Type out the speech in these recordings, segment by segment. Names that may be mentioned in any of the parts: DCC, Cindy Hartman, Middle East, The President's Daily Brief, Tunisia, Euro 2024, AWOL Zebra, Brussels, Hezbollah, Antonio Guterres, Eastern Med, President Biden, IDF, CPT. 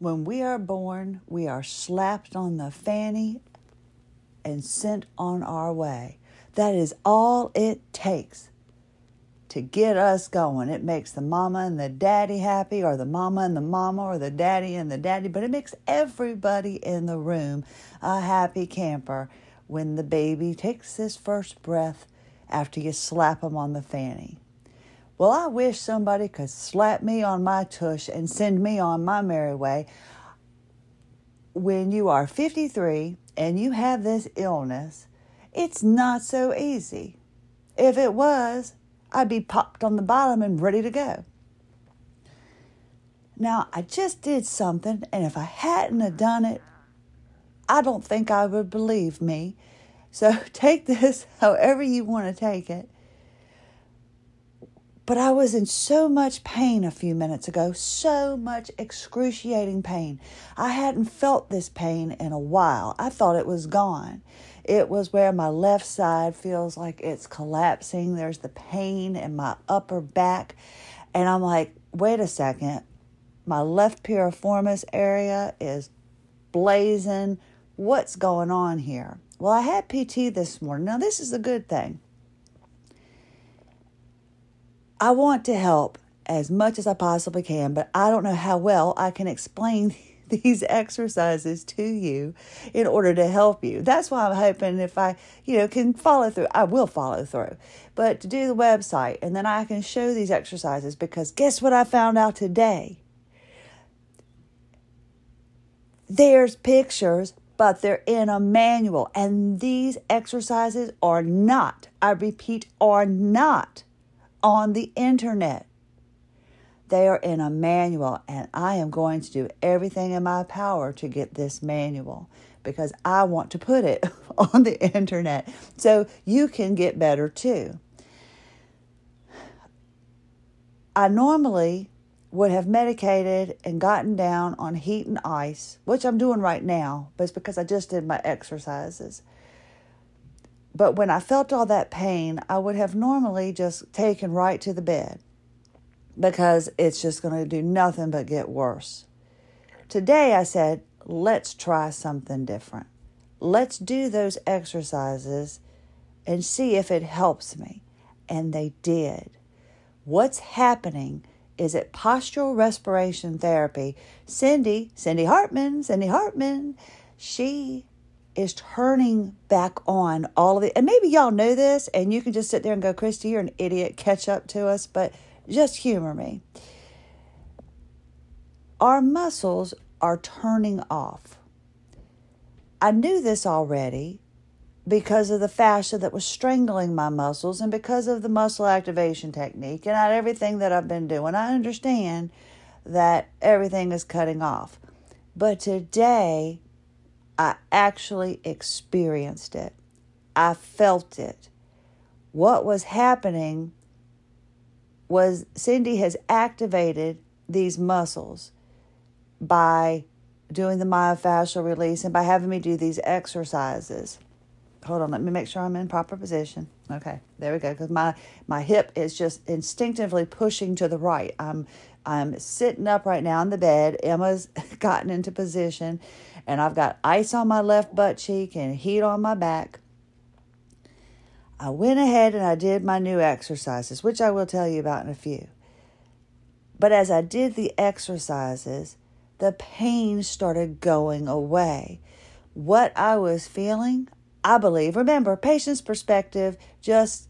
When we are born, we are slapped on the fanny and sent on our way. That is all it takes to get us going. It makes the mama and the daddy happy, or the mama and the mama, or the daddy and the daddy, but it makes everybody in the room a happy camper when the baby takes his first breath after you slap him on the fanny. Well, I wish somebody could slap me on my tush and send me on my merry way. When you are 53 and you have this illness, it's not so easy. If it was, I'd be popped on the bottom and ready to go. Now, I just did something, and if I hadn't have done it, I don't think I would believe me. So take this however you want to take it. But I was in so much pain a few minutes ago, so much excruciating pain. I hadn't felt this pain in a while. I thought it was gone. It was where my left side feels like it's collapsing. There's the pain in my upper back. And I'm like, wait a second. My left piriformis area is blazing. What's going on here? Well, I had PT this morning. Now, this is a good thing. I want to help as much as I possibly can, but I don't know how well I can explain these exercises to you in order to help you. That's why I'm hoping if I, can follow through, I will follow through. But to do the website, and then I can show these exercises, because guess what I found out today? There's pictures, but they're in a manual, and these exercises are not, I repeat, are not on the internet. They are in a manual, and I am going to do everything in my power to get this manual, because I want to put it on the internet so you can get better too. I normally would have medicated and gotten down on heat and ice, which I'm doing right now, but it's because I just did my exercises. But when I felt all that pain, I would have normally just taken right to the bed, because it's just going to do nothing but get worse. Today I said, let's try something different. Let's do those exercises and see if it helps me. And they did. What's happening is at Postural Respiration Therapy, Cindy Hartman, she is turning back on all of it. And maybe y'all know this, and you can just sit there and go, Christy, you're an idiot, catch up to us, but just humor me. Our muscles are turning off. I knew this already because of the fascia that was strangling my muscles and because of the muscle activation technique and everything that I've been doing. I understand that everything is cutting off. But today, I actually experienced it. I felt it. What was happening was Cindy has activated these muscles by doing the myofascial release and by having me do these exercises. Hold on, let me make sure I'm in proper position. Okay, there we go, because my hip is just instinctively pushing to the right. I'm sitting up right now in the bed. Emma's gotten into position, and I've got ice on my left butt cheek and heat on my back. I went ahead and I did my new exercises, which I will tell you about in a few. But as I did the exercises, the pain started going away. What I was feeling, I believe, remember, patient's perspective, just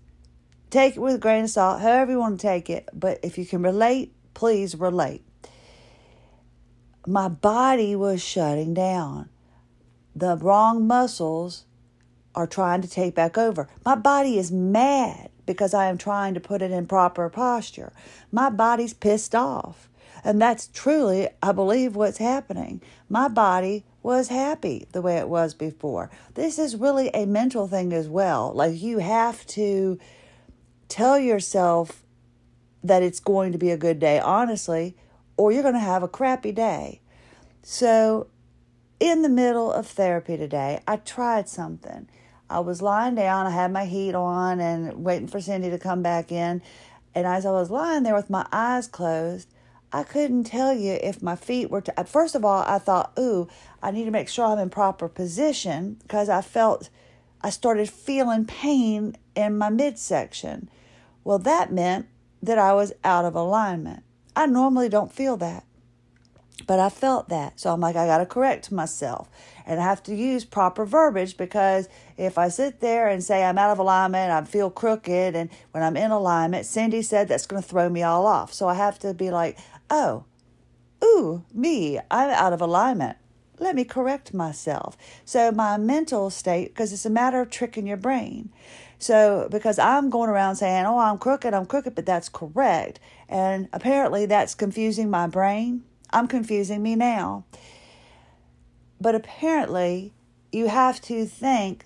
take it with a grain of salt, however you want to take it. But if you can relate, please relate. My body was shutting down. The wrong muscles are trying to take back over. My body is mad because I am trying to put it in proper posture. My body's pissed off. And that's truly, I believe, what's happening. My body was happy the way it was before. This is really a mental thing as well. Like, you have to tell yourself that it's going to be a good day, honestly, or you're going to have a crappy day. So in the middle of therapy today, I tried something. I was lying down. I had my heat on and waiting for Cindy to come back in. And as I was lying there with my eyes closed, I couldn't tell you if my feet were... First of all, I thought, ooh, I need to make sure I'm in proper position because I felt... I started feeling pain in my midsection. Well, that meant that I was out of alignment. I normally don't feel that, but I felt that. So I'm like, I got to correct myself. And I have to use proper verbiage because if I sit there and say I'm out of alignment, I feel crooked, and when I'm in alignment, Cindy said that's going to throw me all off. So I have to be like, oh, ooh, me, I'm out of alignment. Let me correct myself. So my mental state, because it's a matter of tricking your brain. So because I'm going around saying, oh, I'm crooked, but that's correct. And apparently that's confusing my brain. I'm confusing me now. But apparently you have to think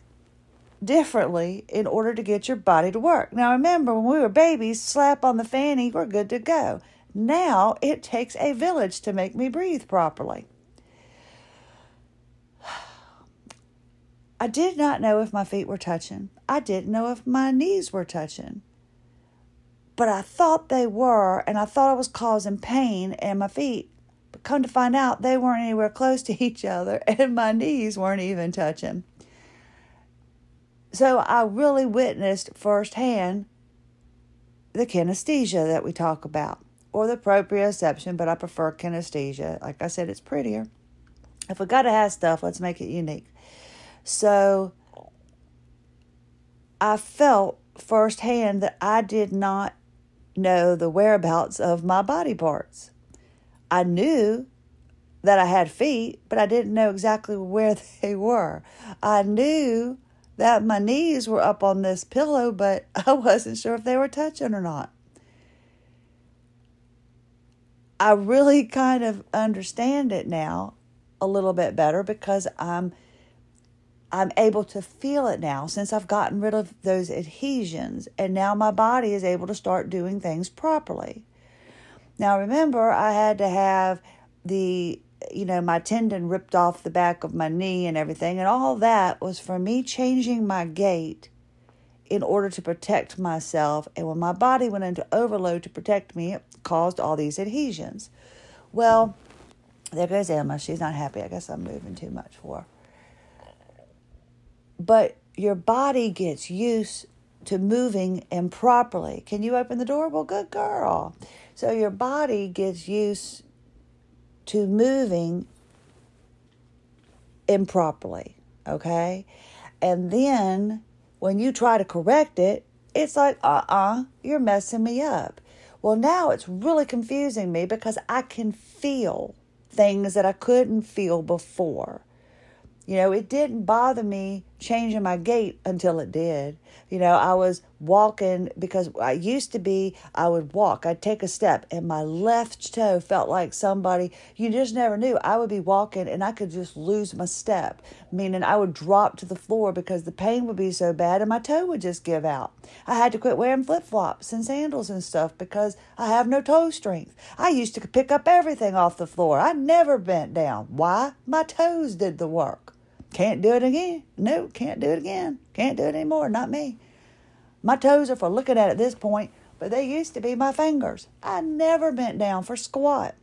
differently in order to get your body to work. Now, remember, when we were babies, slap on the fanny, we're good to go. Now it takes a village to make me breathe properly. I did not know if my feet were touching. I didn't know if my knees were touching. But I thought they were, and I thought I was causing pain in my feet. But come to find out, they weren't anywhere close to each other, and my knees weren't even touching. So I really witnessed firsthand the kinesthesia that we talk about, or the proprioception, but I prefer kinesthesia. Like I said, it's prettier. If we got to have stuff, let's make it unique. So I felt firsthand that I did not know the whereabouts of my body parts. I knew that I had feet, but I didn't know exactly where they were. I knew that my knees were up on this pillow, but I wasn't sure if they were touching or not. I really kind of understand it now a little bit better because I'm able to feel it now since I've gotten rid of those adhesions, and now my body is able to start doing things properly. Now, remember, I had to have my tendon ripped off the back of my knee and everything, and all that was for me changing my gait in order to protect myself. And when my body went into overload to protect me, it caused all these adhesions. Well, there goes Emma. She's not happy. I guess I'm moving too much for her. But your body gets used to moving improperly. Can you open the door? Well, good girl. So your body gets used to moving improperly, okay? And then when you try to correct it, it's like, you're messing me up. Well, now it's really confusing me because I can feel things that I couldn't feel before. You know, it didn't bother me changing my gait until it did. You know, I was walking because I would walk. I'd take a step and my left toe felt like somebody, you just never knew. I would be walking and I could just lose my step, meaning I would drop to the floor because the pain would be so bad and my toe would just give out. I had to quit wearing flip-flops and sandals and stuff because I have no toe strength. I used to pick up everything off the floor. I never bent down. Why? My toes did the work. Can't do it again. No, can't do it again. Can't do it anymore. Not me. My toes are for looking at this point, but they used to be my fingers. I never bent down for squat.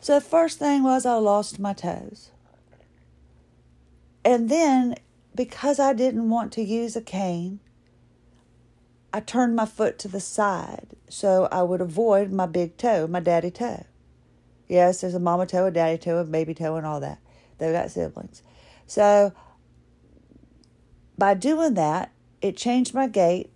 So the first thing was I lost my toes. And then, because I didn't want to use a cane, I turned my foot to the side so I would avoid my big toe, my daddy toe. Yes, there's a mama toe, a daddy toe, a baby toe, and all that. They've got siblings. So by doing that, it changed my gait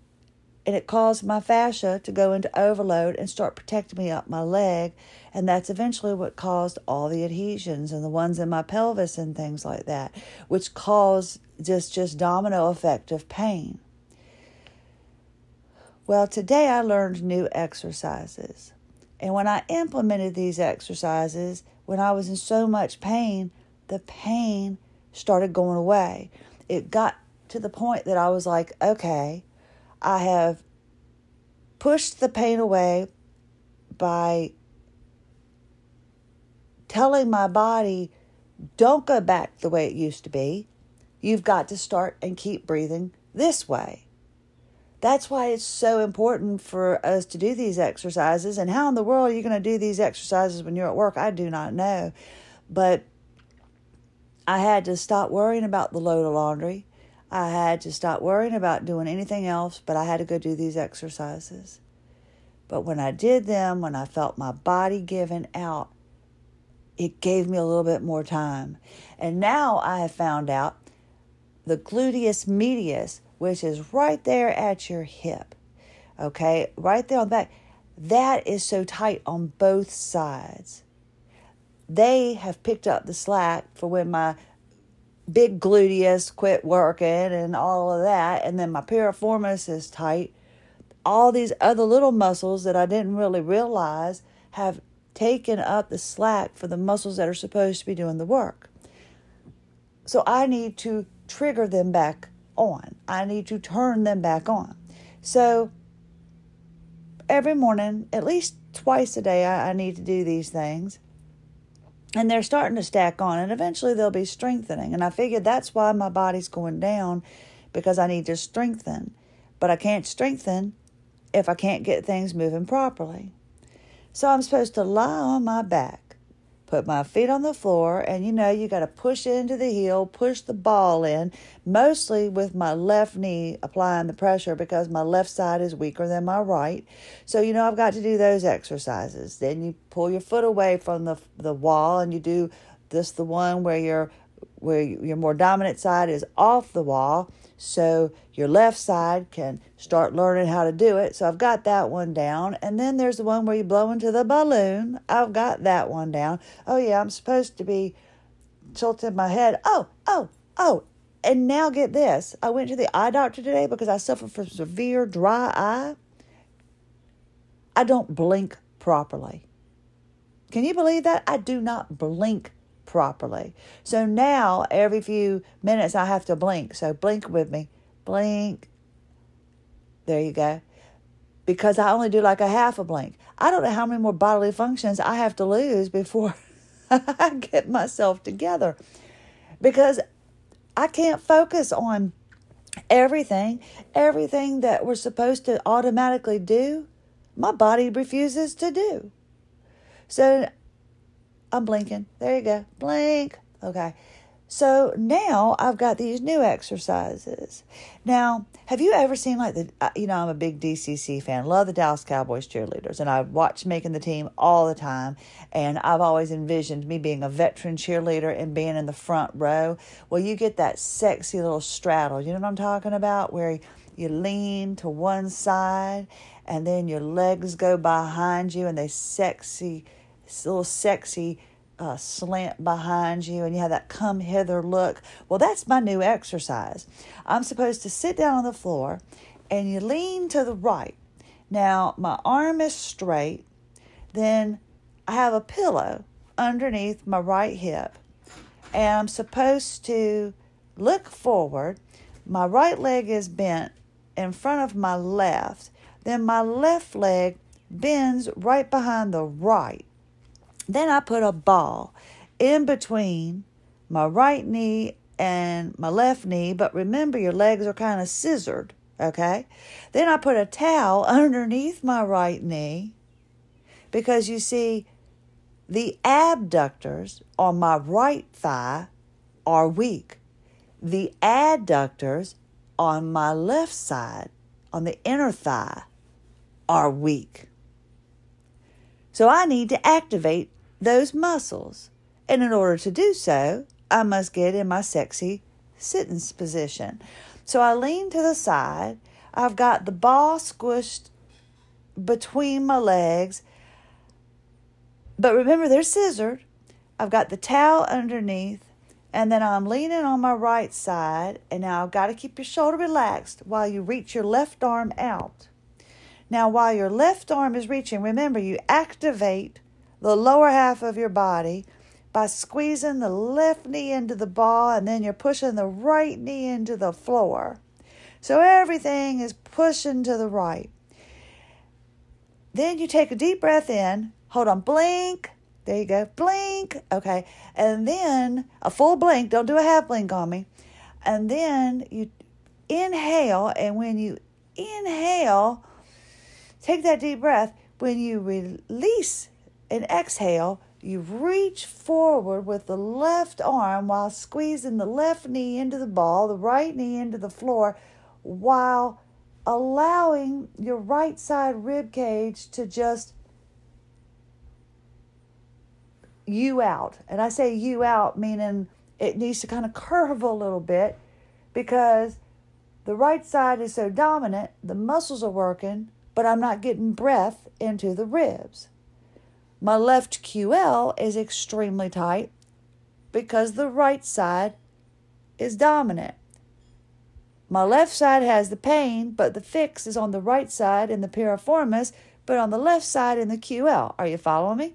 and it caused my fascia to go into overload and start protecting me up my leg. And that's eventually what caused all the adhesions and the ones in my pelvis and things like that, which caused just domino effect of pain. Well, today I learned new exercises. And when I implemented these exercises, when I was in so much pain, the pain started going away. It got to the point that I was like, okay, I have pushed the pain away by telling my body, don't go back the way it used to be. You've got to start and keep breathing this way. That's why it's so important for us to do these exercises. And how in the world are you going to do these exercises when you're at work? I do not know. But I had to stop worrying about the load of laundry. I had to stop worrying about doing anything else, but I had to go do these exercises. But when I did them, when I felt my body giving out, it gave me a little bit more time. And now I have found out the gluteus medius, which is right there at your hip, okay, right there on the back, that is so tight on both sides. They have picked up the slack for when my big gluteus quit working and all of that, and then my piriformis is tight. All these other little muscles that I didn't really realize have taken up the slack for the muscles that are supposed to be doing the work. So I need to trigger them back on. I need to turn them back on. So every morning, at least twice a day, I need to do these things. And they're starting to stack on, and eventually they'll be strengthening. And I figured that's why my body's going down, because I need to strengthen. But I can't strengthen if I can't get things moving properly. So I'm supposed to lie on my back, put my feet on the floor, and you got to push into the heel, push the ball in, mostly with my left knee applying the pressure because my left side is weaker than my right. So, I've got to do those exercises. Then you pull your foot away from the wall, and you do this, the one where your more dominant side is off the wall, so your left side can start learning how to do it. So I've got that one down. And then there's the one where you blow into the balloon. I've got that one down. Oh, yeah, I'm supposed to be tilting my head. Oh. And now get this. I went to the eye doctor today because I suffer from severe dry eye. I don't blink properly. Can you believe that? I do not blink properly. So now every few minutes I have to blink. So blink with me. Blink. There you go. Because I only do like a half a blink. I don't know how many more bodily functions I have to lose before I get myself together. Because I can't focus on everything. Everything that we're supposed to automatically do, my body refuses to do. So I'm blinking. There you go. Blink. Okay. So now I've got these new exercises. Now, have you ever seen I'm a big DCC fan. Love the Dallas Cowboys cheerleaders. And I watch Making the Team all the time. And I've always envisioned me being a veteran cheerleader and being in the front row. Well, you get that sexy little straddle. You know what I'm talking about? Where you lean to one side and then your legs go behind you and they sexy, little sexy slant behind you, and you have that come hither look. Well, that's my new exercise. I'm supposed to sit down on the floor and you lean to the right. Now, my arm is straight. Then I have a pillow underneath my right hip, and I'm supposed to look forward. My right leg is bent in front of my left. Then my left leg bends right behind the right. Then I put a ball in between my right knee and my left knee. But remember, your legs are kind of scissored, okay? Then I put a towel underneath my right knee because, you see, the abductors on my right thigh are weak. The adductors on my left side, on the inner thigh, are weak. So I need to activate those muscles. And in order to do so, I must get in my sexy sitting position. So I lean to the side. I've got the ball squished between my legs. But remember, they're scissored. I've got the towel underneath. And then I'm leaning on my right side. And now I've got to keep your shoulder relaxed while you reach your left arm out. Now, while your left arm is reaching, remember, you activate the lower half of your body by squeezing the left knee into the ball, and then you're pushing the right knee into the floor. So everything is pushing to the right. Then you take a deep breath in. Hold on. Blink. There you go. Blink. Okay. And then a full blink. Don't do a half blink on me. And then you inhale, and when you inhale, take that deep breath. When you release and exhale, you reach forward with the left arm while squeezing the left knee into the ball, the right knee into the floor, while allowing your right side rib cage to just U out. And I say U out, meaning it needs to kind of curve a little bit because the right side is so dominant, the muscles are working, but I'm not getting breath into the ribs. My left QL is extremely tight because the right side is dominant. My left side has the pain, but the fix is on the right side in the piriformis, but on the left side in the QL. Are you following me?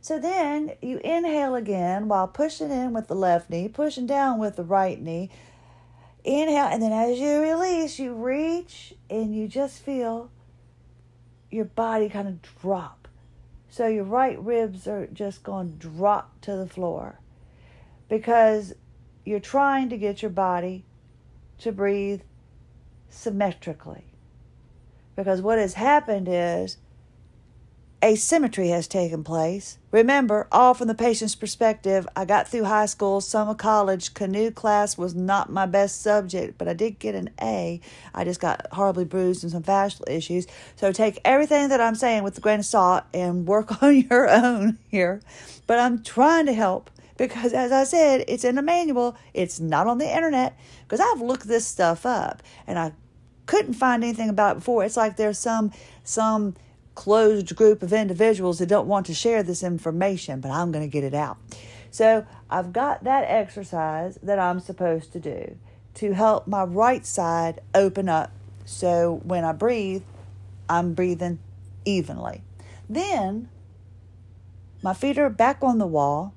So then you inhale again while pushing in with the left knee, pushing down with the right knee. Inhale, and then as you release, you reach and you just feel your body kind of drop. So your right ribs are just going to drop to the floor because you're trying to get your body to breathe symmetrically. Because what has happened is asymmetry has taken place. Remember, all from the patient's perspective, I got through high school, summer college, canoe class was not my best subject, but I did get an A. I just got horribly bruised and some fascial issues. So take everything that I'm saying with a grain of salt and work on your own here. But I'm trying to help because, as I said, it's in the manual. It's not on the internet because I've looked this stuff up and I couldn't find anything about it before. It's like there's some closed group of individuals that don't want to share this information, but I'm going to get it out. So I've got that exercise that I'm supposed to do to help my right side open up. So when I breathe, I'm breathing evenly. Then my feet are back on the wall,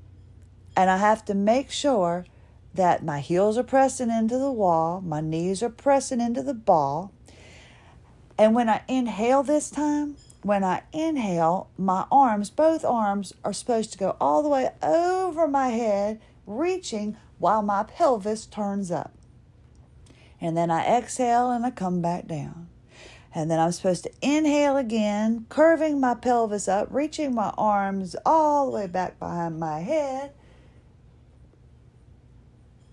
and I have to make sure that my heels are pressing into the wall, my knees are pressing into the ball. And when I inhale this time, when I inhale, my arms, both arms, are supposed to go all the way over my head, reaching while my pelvis turns up. And then I exhale and I come back down. And then I'm supposed to inhale again, curving my pelvis up, reaching my arms all the way back behind my head.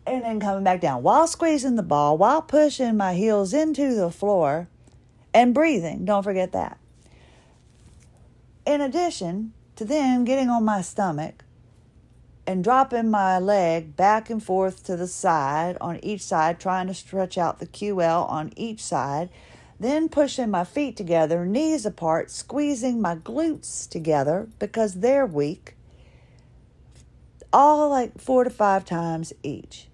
And then coming back down while squeezing the ball, while pushing my heels into the floor and breathing. Don't forget that. In addition to then getting on my stomach and dropping my leg back and forth to the side on each side, trying to stretch out the QL on each side, then pushing my feet together, knees apart, squeezing my glutes together because they're weak, all like 4 to 5 times each.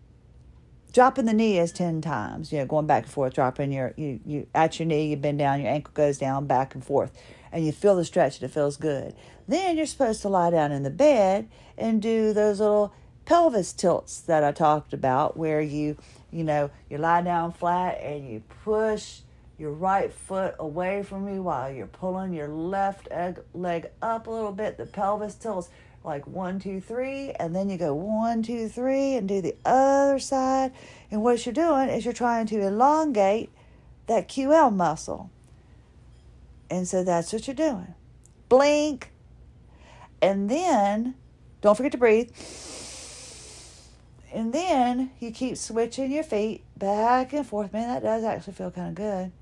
Dropping the knee is 10 times, going back and forth, dropping you at your knee, you bend down, your ankle goes down, back and forth. And you feel the stretch and it feels good. Then you're supposed to lie down in the bed and do those little pelvis tilts that I talked about where you lie down flat and you push your right foot away from you while you're pulling your left leg up a little bit. The pelvis tilts like 1, 2, 3, and then you go 1, 2, 3 and do the other side. And what you're doing is you're trying to elongate that QL muscle. And so that's what you're doing. Blink. And then, don't forget to breathe. And then you keep switching your feet back and forth. Man, that does actually feel kind of good.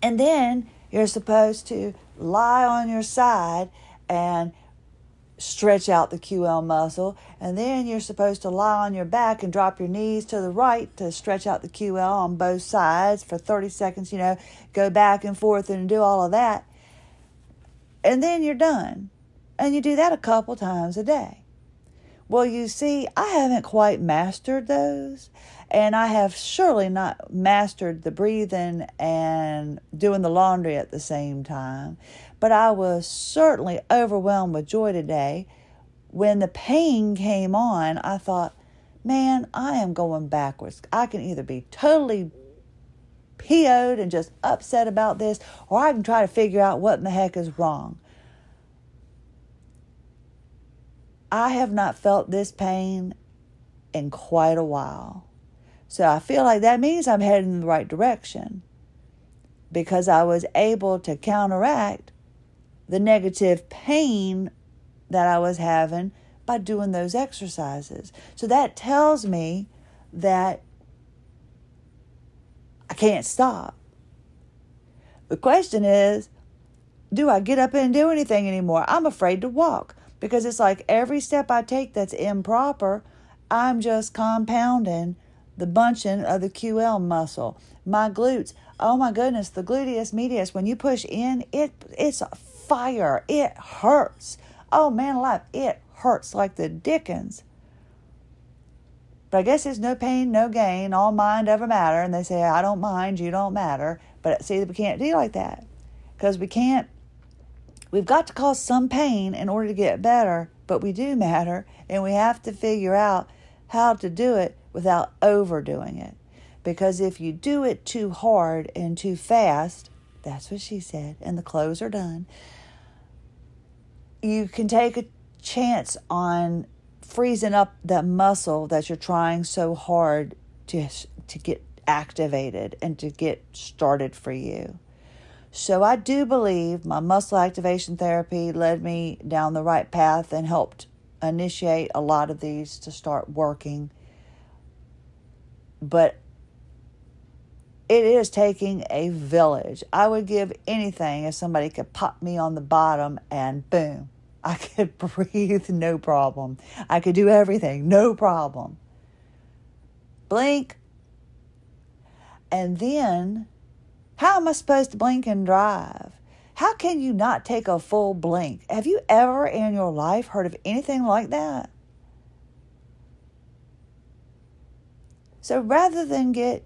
And then you're supposed to lie on your side and stretch out the QL muscle. And then you're supposed to lie on your back and drop your knees to the right to stretch out the QL on both sides for 30 seconds, go back and forth and do all of that. And then you're done. And you do that a couple times a day. Well, you see, I haven't quite mastered those. And I have surely not mastered the breathing and doing the laundry at the same time. But I was certainly overwhelmed with joy today. When the pain came on, I thought, man, I am going backwards. I can either be totally PO'd and just upset about this, or I can try to figure out what in the heck is wrong. I have not felt this pain in quite a while. So I feel like that means I'm heading in the right direction. because I was able to counteract the negative pain that I was having by doing those exercises. So that tells me that I can't stop. The question is, do I get up and do anything anymore? I'm afraid to walk because it's like every step I take that's improper, I'm just compounding the bunching of the QL muscle. My glutes, oh my goodness, the gluteus medius, when you push in, it's a fire. It hurts. Oh man alive, it hurts like the dickens. But I guess there's no pain, no gain, all mind over matter. And they say, I don't mind, you don't matter. But see, we can't do like that because we can't. We've got to cause some pain in order to get better, but we do matter. And we have to figure out how to do it without overdoing it. Because if you do it too hard and too fast, that's what she said, and the clothes are done, you can take a chance on freezing up that muscle that you're trying so hard to get activated and to get started for you. So I do believe my muscle activation therapy led me down the right path and helped initiate a lot of these to start working. But it is taking a village. I would give anything if somebody could pop me on the bottom and boom, I could breathe, no problem. I could do everything, no problem. Blink. And then, how am I supposed to blink and drive? How can you not take a full blink? Have you ever in your life heard of anything like that? So rather than get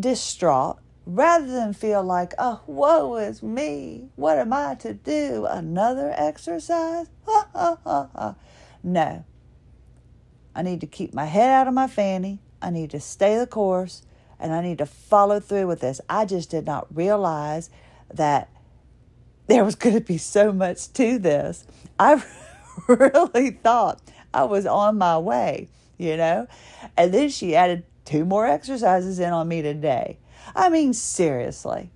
distraught, rather than feel like, oh, woe is me, what am I to do? Another exercise? No. I need to keep my head out of my fanny. I need to stay the course, and I need to follow through with this. I just did not realize that there was going to be so much to this. I really thought I was on my way, you know. And then she added 2 more exercises in on me today. I mean, seriously.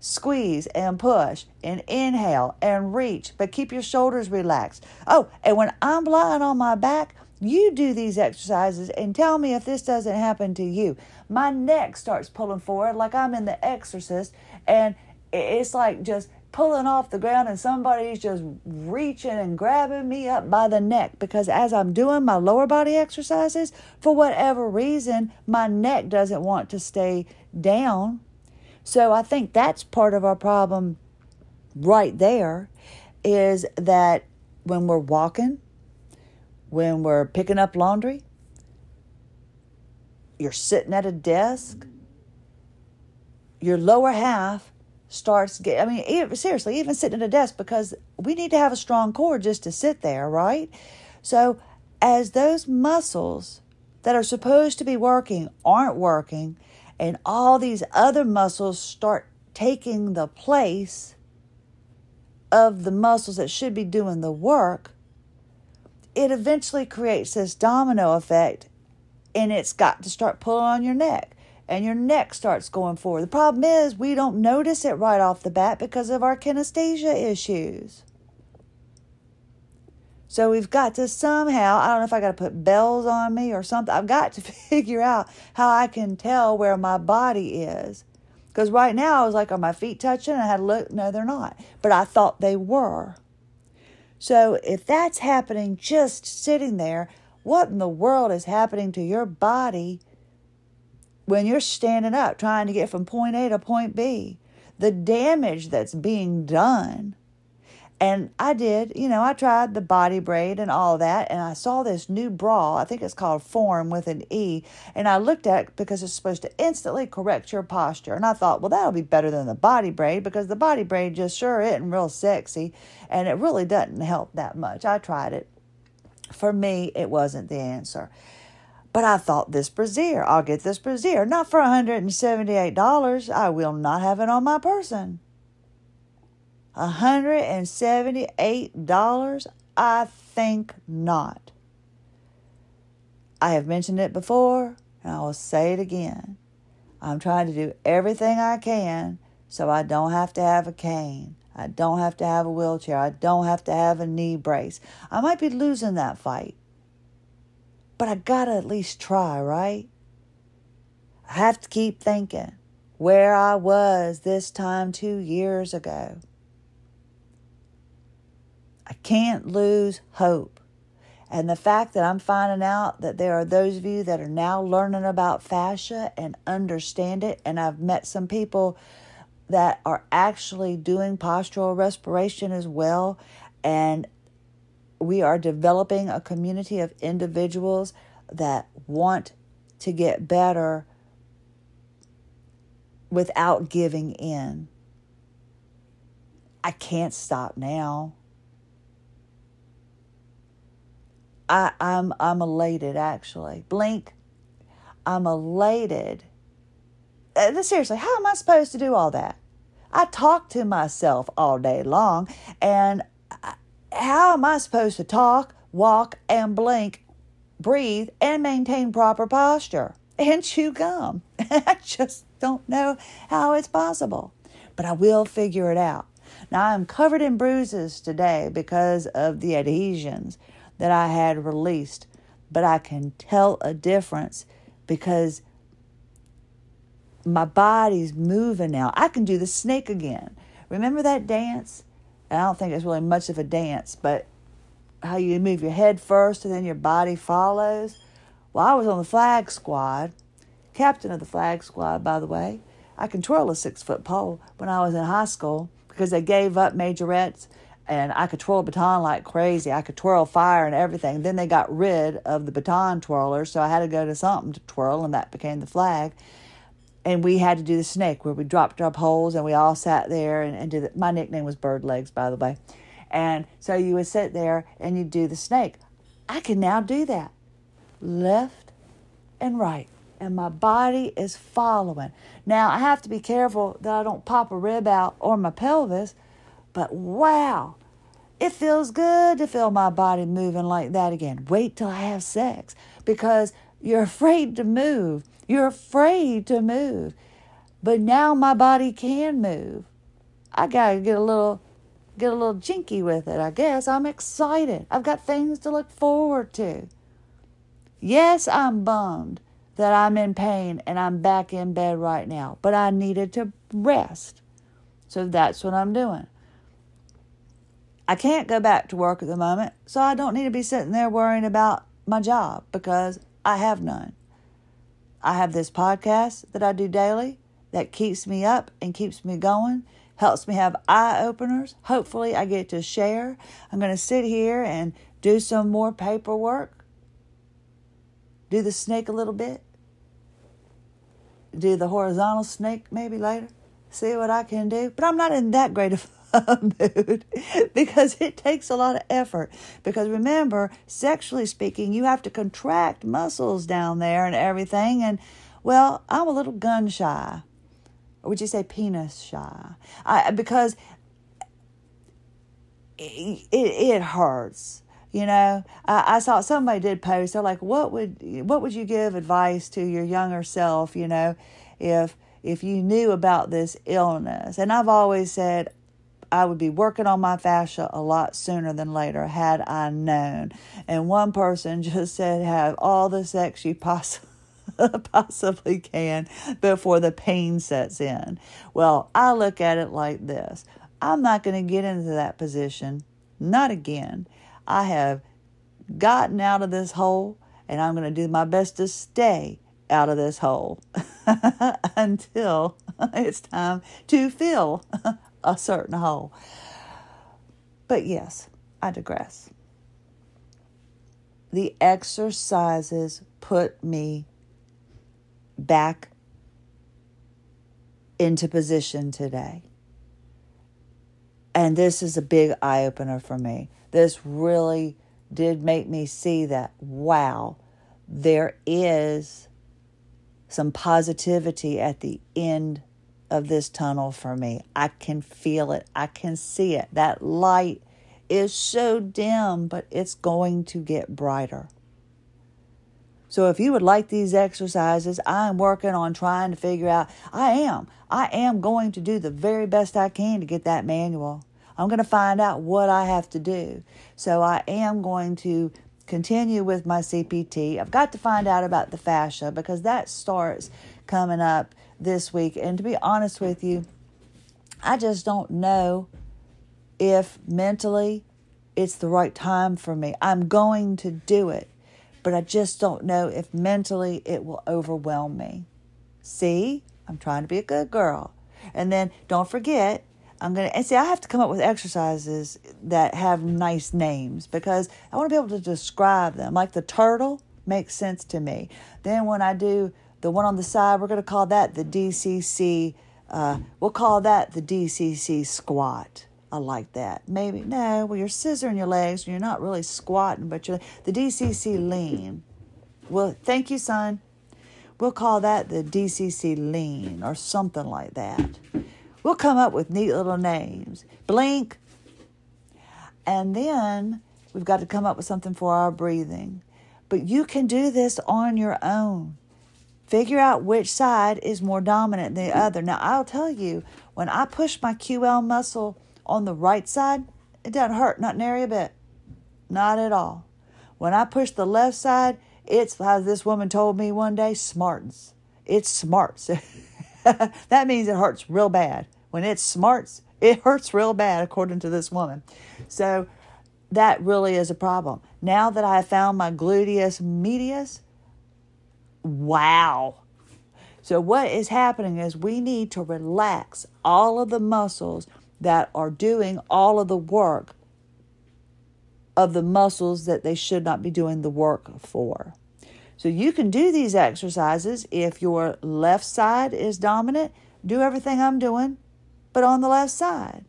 Squeeze and push and inhale and reach, but keep your shoulders relaxed. Oh, and when I'm lying on my back, you do these exercises and tell me if this doesn't happen to you. My neck starts pulling forward like I'm in The Exorcist, and it's like just pulling off the ground and somebody's just reaching and grabbing me up by the neck because as I'm doing my lower body exercises, for whatever reason, my neck doesn't want to stay down. So I think that's part of our problem right there, is that when we're walking, when we're picking up laundry, you're sitting at a desk, your lower half starts getting, seriously, even sitting at a desk, because we need to have a strong core just to sit there, right? So as those muscles that are supposed to be working aren't working, and all these other muscles start taking the place of the muscles that should be doing the work, it eventually creates this domino effect, and it's got to start pulling on your neck, and your neck starts going forward. The problem is we don't notice it right off the bat because of our kinesthesia issues. So we've got to somehow, I don't know if I got to put bells on me or something. I've got to figure out how I can tell where my body is. Because right now I was like, are my feet touching? I had to look. No, they're not. But I thought they were. So if that's happening just sitting there, what in the world is happening to your body when you're standing up trying to get from point A to point B? The damage that's being done. And I did, I tried the body braid and all that, and I saw this new bra. I think it's called Form with an E. And I looked at it because it's supposed to instantly correct your posture. And I thought, well, that'll be better than the body braid, because the body braid just sure isn't real sexy. And it really doesn't help that much. I tried it. For me, it wasn't the answer. But I thought, this brassiere, I'll get this brassiere. Not for $178. I will not have it on my person. $178? I think not. I have mentioned it before, and I will say it again. I'm trying to do everything I can so I don't have to have a cane. I don't have to have a wheelchair. I don't have to have a knee brace. I might be losing that fight, but I got to at least try, right? I have to keep thinking where I was this time 2 years ago. I can't lose hope. And the fact that I'm finding out that there are those of you that are now learning about fascia and understand it, and I've met some people that are actually doing postural respiration as well, and we are developing a community of individuals that want to get better without giving in. I can't stop now. I'm elated, actually. Blink. I'm elated. Seriously, how am I supposed to do all that? I talk to myself all day long, and how am I supposed to talk, walk, and blink, breathe, and maintain proper posture and chew gum? I just don't know how it's possible, but I will figure it out. Now, I'm covered in bruises today because of the adhesions that I had released, but I can tell a difference because my body's moving now. I can do the snake again. Remember that dance? And I don't think it's really much of a dance, but how you move your head first and then your body follows. Well, I was on the flag squad, captain of the flag squad, by the way. I can twirl a 6-foot pole when I was in high school because they gave up majorettes. And I could twirl baton like crazy. I could twirl fire and everything. Then they got rid of the baton twirler, so I had to go to something to twirl, and that became the flag. And we had to do the snake where we dropped our poles, and we all sat there and did it. My nickname was Bird Legs, by the way. And so you would sit there, and you'd do the snake. I can now do that. Left and right. And my body is following. Now, I have to be careful that I don't pop a rib out or my pelvis. But wow, it feels good to feel my body moving like that again. Wait till I have sex because you're afraid to move. You're afraid to move. But now my body can move. I got to get a little jinky with it, I guess. I'm excited. I've got things to look forward to. Yes, I'm bummed that I'm in pain and I'm back in bed right now. But I needed to rest. So that's what I'm doing. I can't go back to work at the moment, so I don't need to be sitting there worrying about my job because I have none. I have this podcast that I do daily that keeps me up and keeps me going, helps me have eye-openers. Hopefully, I get to share. I'm going to sit here and do some more paperwork, do the snake a little bit, do the horizontal snake maybe later, see what I can do. But I'm not in that great of mood because it takes a lot of effort. Because remember, sexually speaking, you have to contract muscles down there and everything. And well, I'm a little gun shy, or would you say penis shy? Because it hurts, you know. I saw somebody did post. They're like, "What would you give advice to your younger self? You know, if you knew about this illness?" And I've always said, I would be working on my fascia a lot sooner than later had I known. And one person just said, have all the sex you possibly can before the pain sets in. Well, I look at it like this. I'm not going to get into that position. Not again. I have gotten out of this hole, and I'm going to do my best to stay out of this hole until it's time to fill a certain hole. But yes, I digress. The exercises put me back into position today. And this is a big eye-opener for me. This really did make me see that, wow, there is some positivity at the end of this tunnel for me. I can feel it. I can see it. That light is so dim, but it's going to get brighter. So if you would like these exercises, I'm working on trying to figure out, I am going to do the very best I can to get that manual. I'm going to find out what I have to do. So I am going to continue with my CPT. I've got to find out about the fascia because that starts coming up this week. And to be honest with you, I just don't know if mentally it's the right time for me. I'm going to do it, but I just don't know if mentally it will overwhelm me. See, I'm trying to be a good girl. And then don't forget, I have to come up with exercises that have nice names because I want to be able to describe them. Like the turtle makes sense to me. Then when I do the one on the side, we're going to call that the DCC. We'll call that the DCC squat. I like that. Maybe, no, well, you're scissoring your legs and you're not really squatting, but you're the DCC lean. Well, thank you, son. We'll call that the DCC lean or something like that. We'll come up with neat little names. Blink. And then we've got to come up with something for our breathing. But you can do this on your own. Figure out which side is more dominant than the other. Now, I'll tell you, when I push my QL muscle on the right side, it doesn't hurt, not nary a bit. Not at all. When I push the left side, it's, as this woman told me one day, smartens. It smarts. That means it hurts real bad. When it smarts, it hurts real bad, according to this woman. So that really is a problem. Now that I found my gluteus medius, wow. So what is happening is we need to relax all of the muscles that are doing all of the work of the muscles that they should not be doing the work for. So you can do these exercises if your left side is dominant. Do everything I'm doing, but on the left side.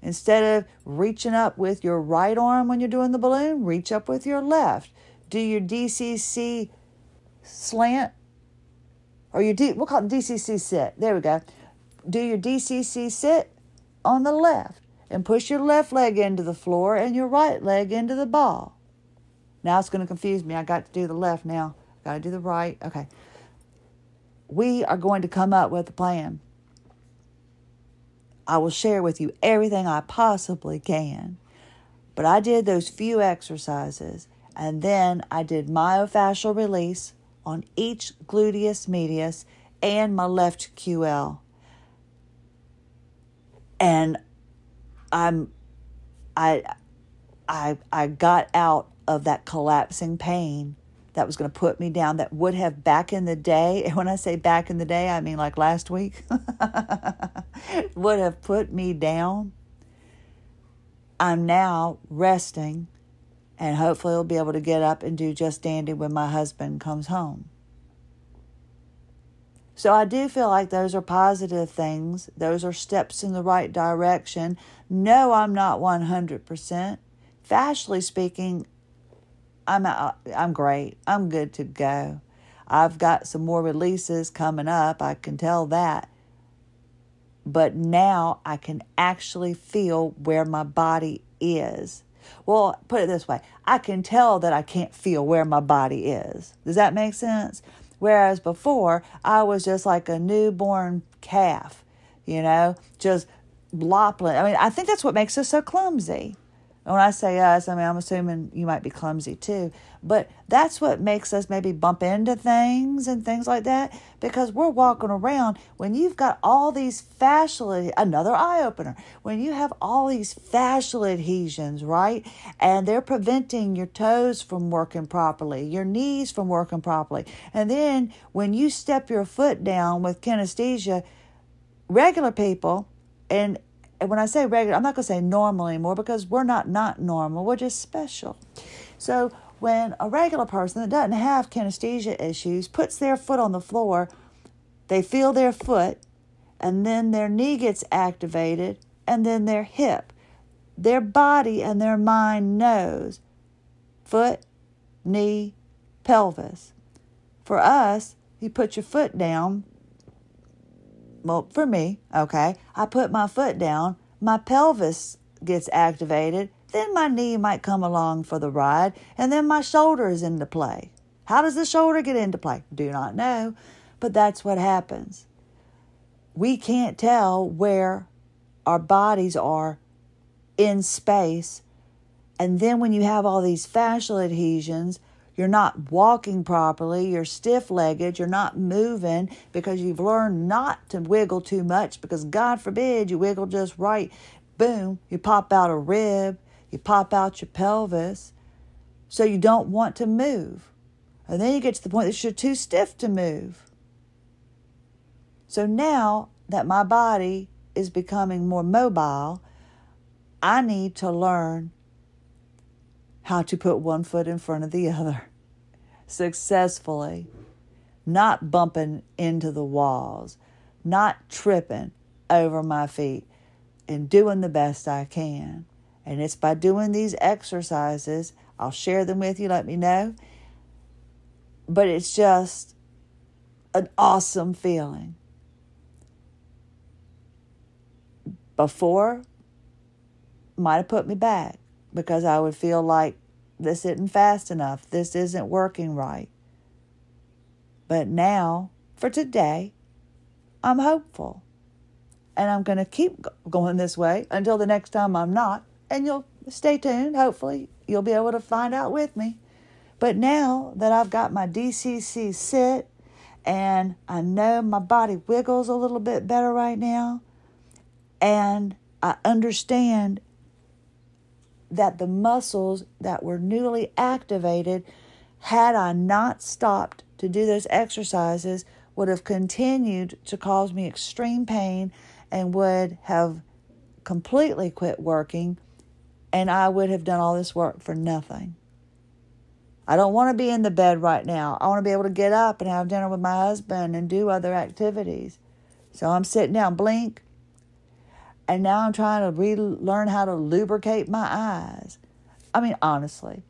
Instead of reaching up with your right arm when you're doing the balloon, reach up with your left. Do your DCC slant, or your we'll call it DCC sit. There we go. Do your DCC sit on the left and push your left leg into the floor and your right leg into the ball. Now it's going to confuse me. I got to do the left now. I got to do the right. Okay. We are going to come up with a plan. I will share with you everything I possibly can. But I did those few exercises, and then I did myofascial release on each gluteus medius and my left QL. And I got out of that collapsing pain that was going to put me down, that would have back in the day, and when I say back in the day, I mean like last week, would have put me down. I'm now resting, and hopefully I'll be able to get up and do just dandy when my husband comes home. So I do feel like those are positive things. Those are steps in the right direction. No, I'm not 100%. Fascially speaking, I'm great. I'm good to go. I've got some more releases coming up. I can tell that. But now I can actually feel where my body is. Well, put it this way. I can tell that I can't feel where my body is. Does that make sense? Whereas before, I was just like a newborn calf, just loppling. I mean, I think that's what makes us so clumsy. And when I say us, I mean, I'm assuming you might be clumsy too. But that's what makes us maybe bump into things and things like that, because we're walking around. When you've got all these fascial, another eye-opener, when you have all these fascial adhesions, right, and they're preventing your toes from working properly, your knees from working properly. And then when you step your foot down with kinesthesia, regular people, and when I say regular, I'm not going to say normal anymore because we're not normal. We're just special. So when a regular person that doesn't have kinesthesia issues puts their foot on the floor, they feel their foot, and then their knee gets activated, and then their hip. Their body and their mind knows foot, knee, pelvis. For us, you put your foot down. Well, for me, okay, I put my foot down, my pelvis gets activated, then my knee might come along for the ride, and then my shoulder is into play. How does the shoulder get into play? Do not know, but that's what happens. We can't tell where our bodies are in space. And then when you have all these fascial adhesions, you're not walking properly, you're stiff-legged, you're not moving because you've learned not to wiggle too much because God forbid you wiggle just right. Boom, you pop out a rib, you pop out your pelvis, so you don't want to move. And then you get to the point that you're too stiff to move. So now that my body is becoming more mobile, I need to learn how to put one foot in front of the other successfully, not bumping into the walls, not tripping over my feet, and doing the best I can. And it's by doing these exercises. I'll share them with you, let me know. But it's just an awesome feeling. Before, might have put me back because I would feel like this isn't fast enough. This isn't working right. But now, for today, I'm hopeful. And I'm going to keep going this way until the next time I'm not. And you'll stay tuned. Hopefully, you'll be able to find out with me. But now that I've got my DCC sit and I know my body wiggles a little bit better right now, and I understand that the muscles that were newly activated, had I not stopped to do those exercises, would have continued to cause me extreme pain and would have completely quit working, and I would have done all this work for nothing. I don't want to be in the bed right now. I want to be able to get up and have dinner with my husband and do other activities. So I'm sitting down, blink, and now I'm trying to relearn how to lubricate my eyes. I mean, honestly,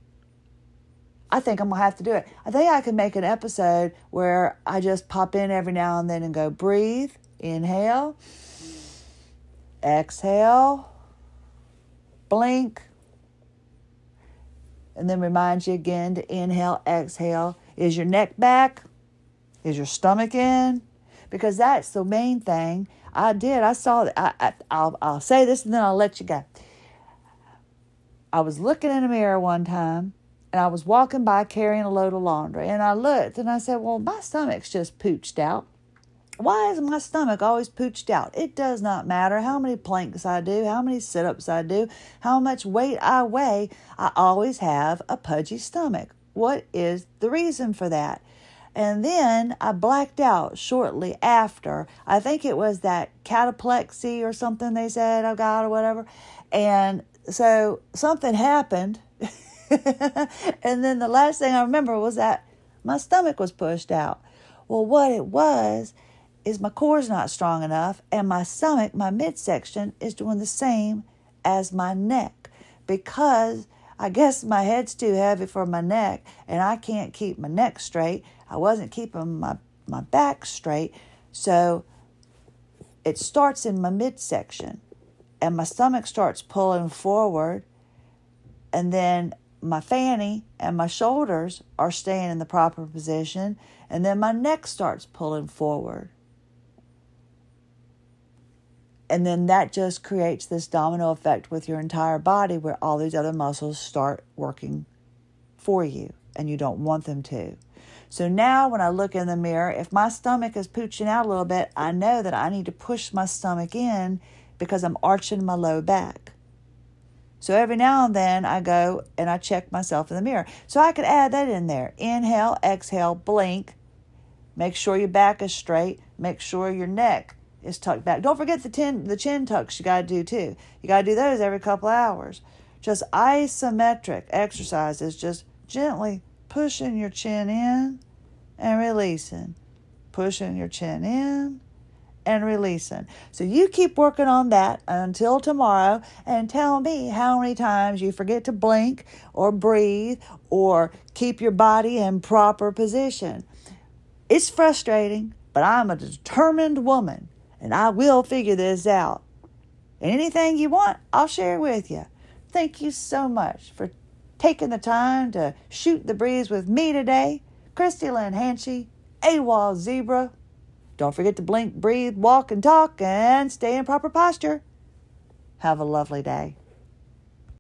I think I'm going to have to do it. I think I could make an episode where I just pop in every now and then and go breathe, inhale, exhale, blink, and then remind you again to inhale, exhale. Is your neck back? Is your stomach in? Because that's the main thing. I did. I saw that. I'll say this and then I'll let you go. I was looking in a mirror one time and I was walking by carrying a load of laundry. And I looked and I said, well, my stomach's just pooched out. Why is my stomach always pooched out? It does not matter how many planks I do, how many sit-ups I do, how much weight I weigh. I always have a pudgy stomach. What is the reason for that? And then I blacked out shortly after. I think it was that cataplexy or something they said I got or whatever. And so something happened. And then the last thing I remember was that my stomach was pushed out. Well, what it was is my core's not strong enough, and my stomach, my midsection, is doing the same as my neck because I guess my head's too heavy for my neck, and I can't keep my neck straight. I wasn't keeping my back straight, so it starts in my midsection, and my stomach starts pulling forward, and then my fanny and my shoulders are staying in the proper position, and then my neck starts pulling forward. And then that just creates this domino effect with your entire body where all these other muscles start working for you, and you don't want them to. So now when I look in the mirror, if my stomach is pooching out a little bit, I know that I need to push my stomach in because I'm arching my low back. So every now and then I go and I check myself in the mirror. So I could add that in there. Inhale, exhale, blink. Make sure your back is straight. Make sure your neck is tucked back. Don't forget the chin tucks you got to do too. You got to do those every couple hours. Just isometric exercises, just gently pushing your chin in and releasing. Pushing your chin in and releasing. So you keep working on that until tomorrow and tell me how many times you forget to blink or breathe or keep your body in proper position. It's frustrating, but I'm a determined woman. And I will figure this out. Anything you want, I'll share with you. Thank you so much for taking the time to shoot the breeze with me today. Christy Lynn Hanshey, AWOL Zebra. Don't forget to blink, breathe, walk, and talk, and stay in proper posture. Have a lovely day.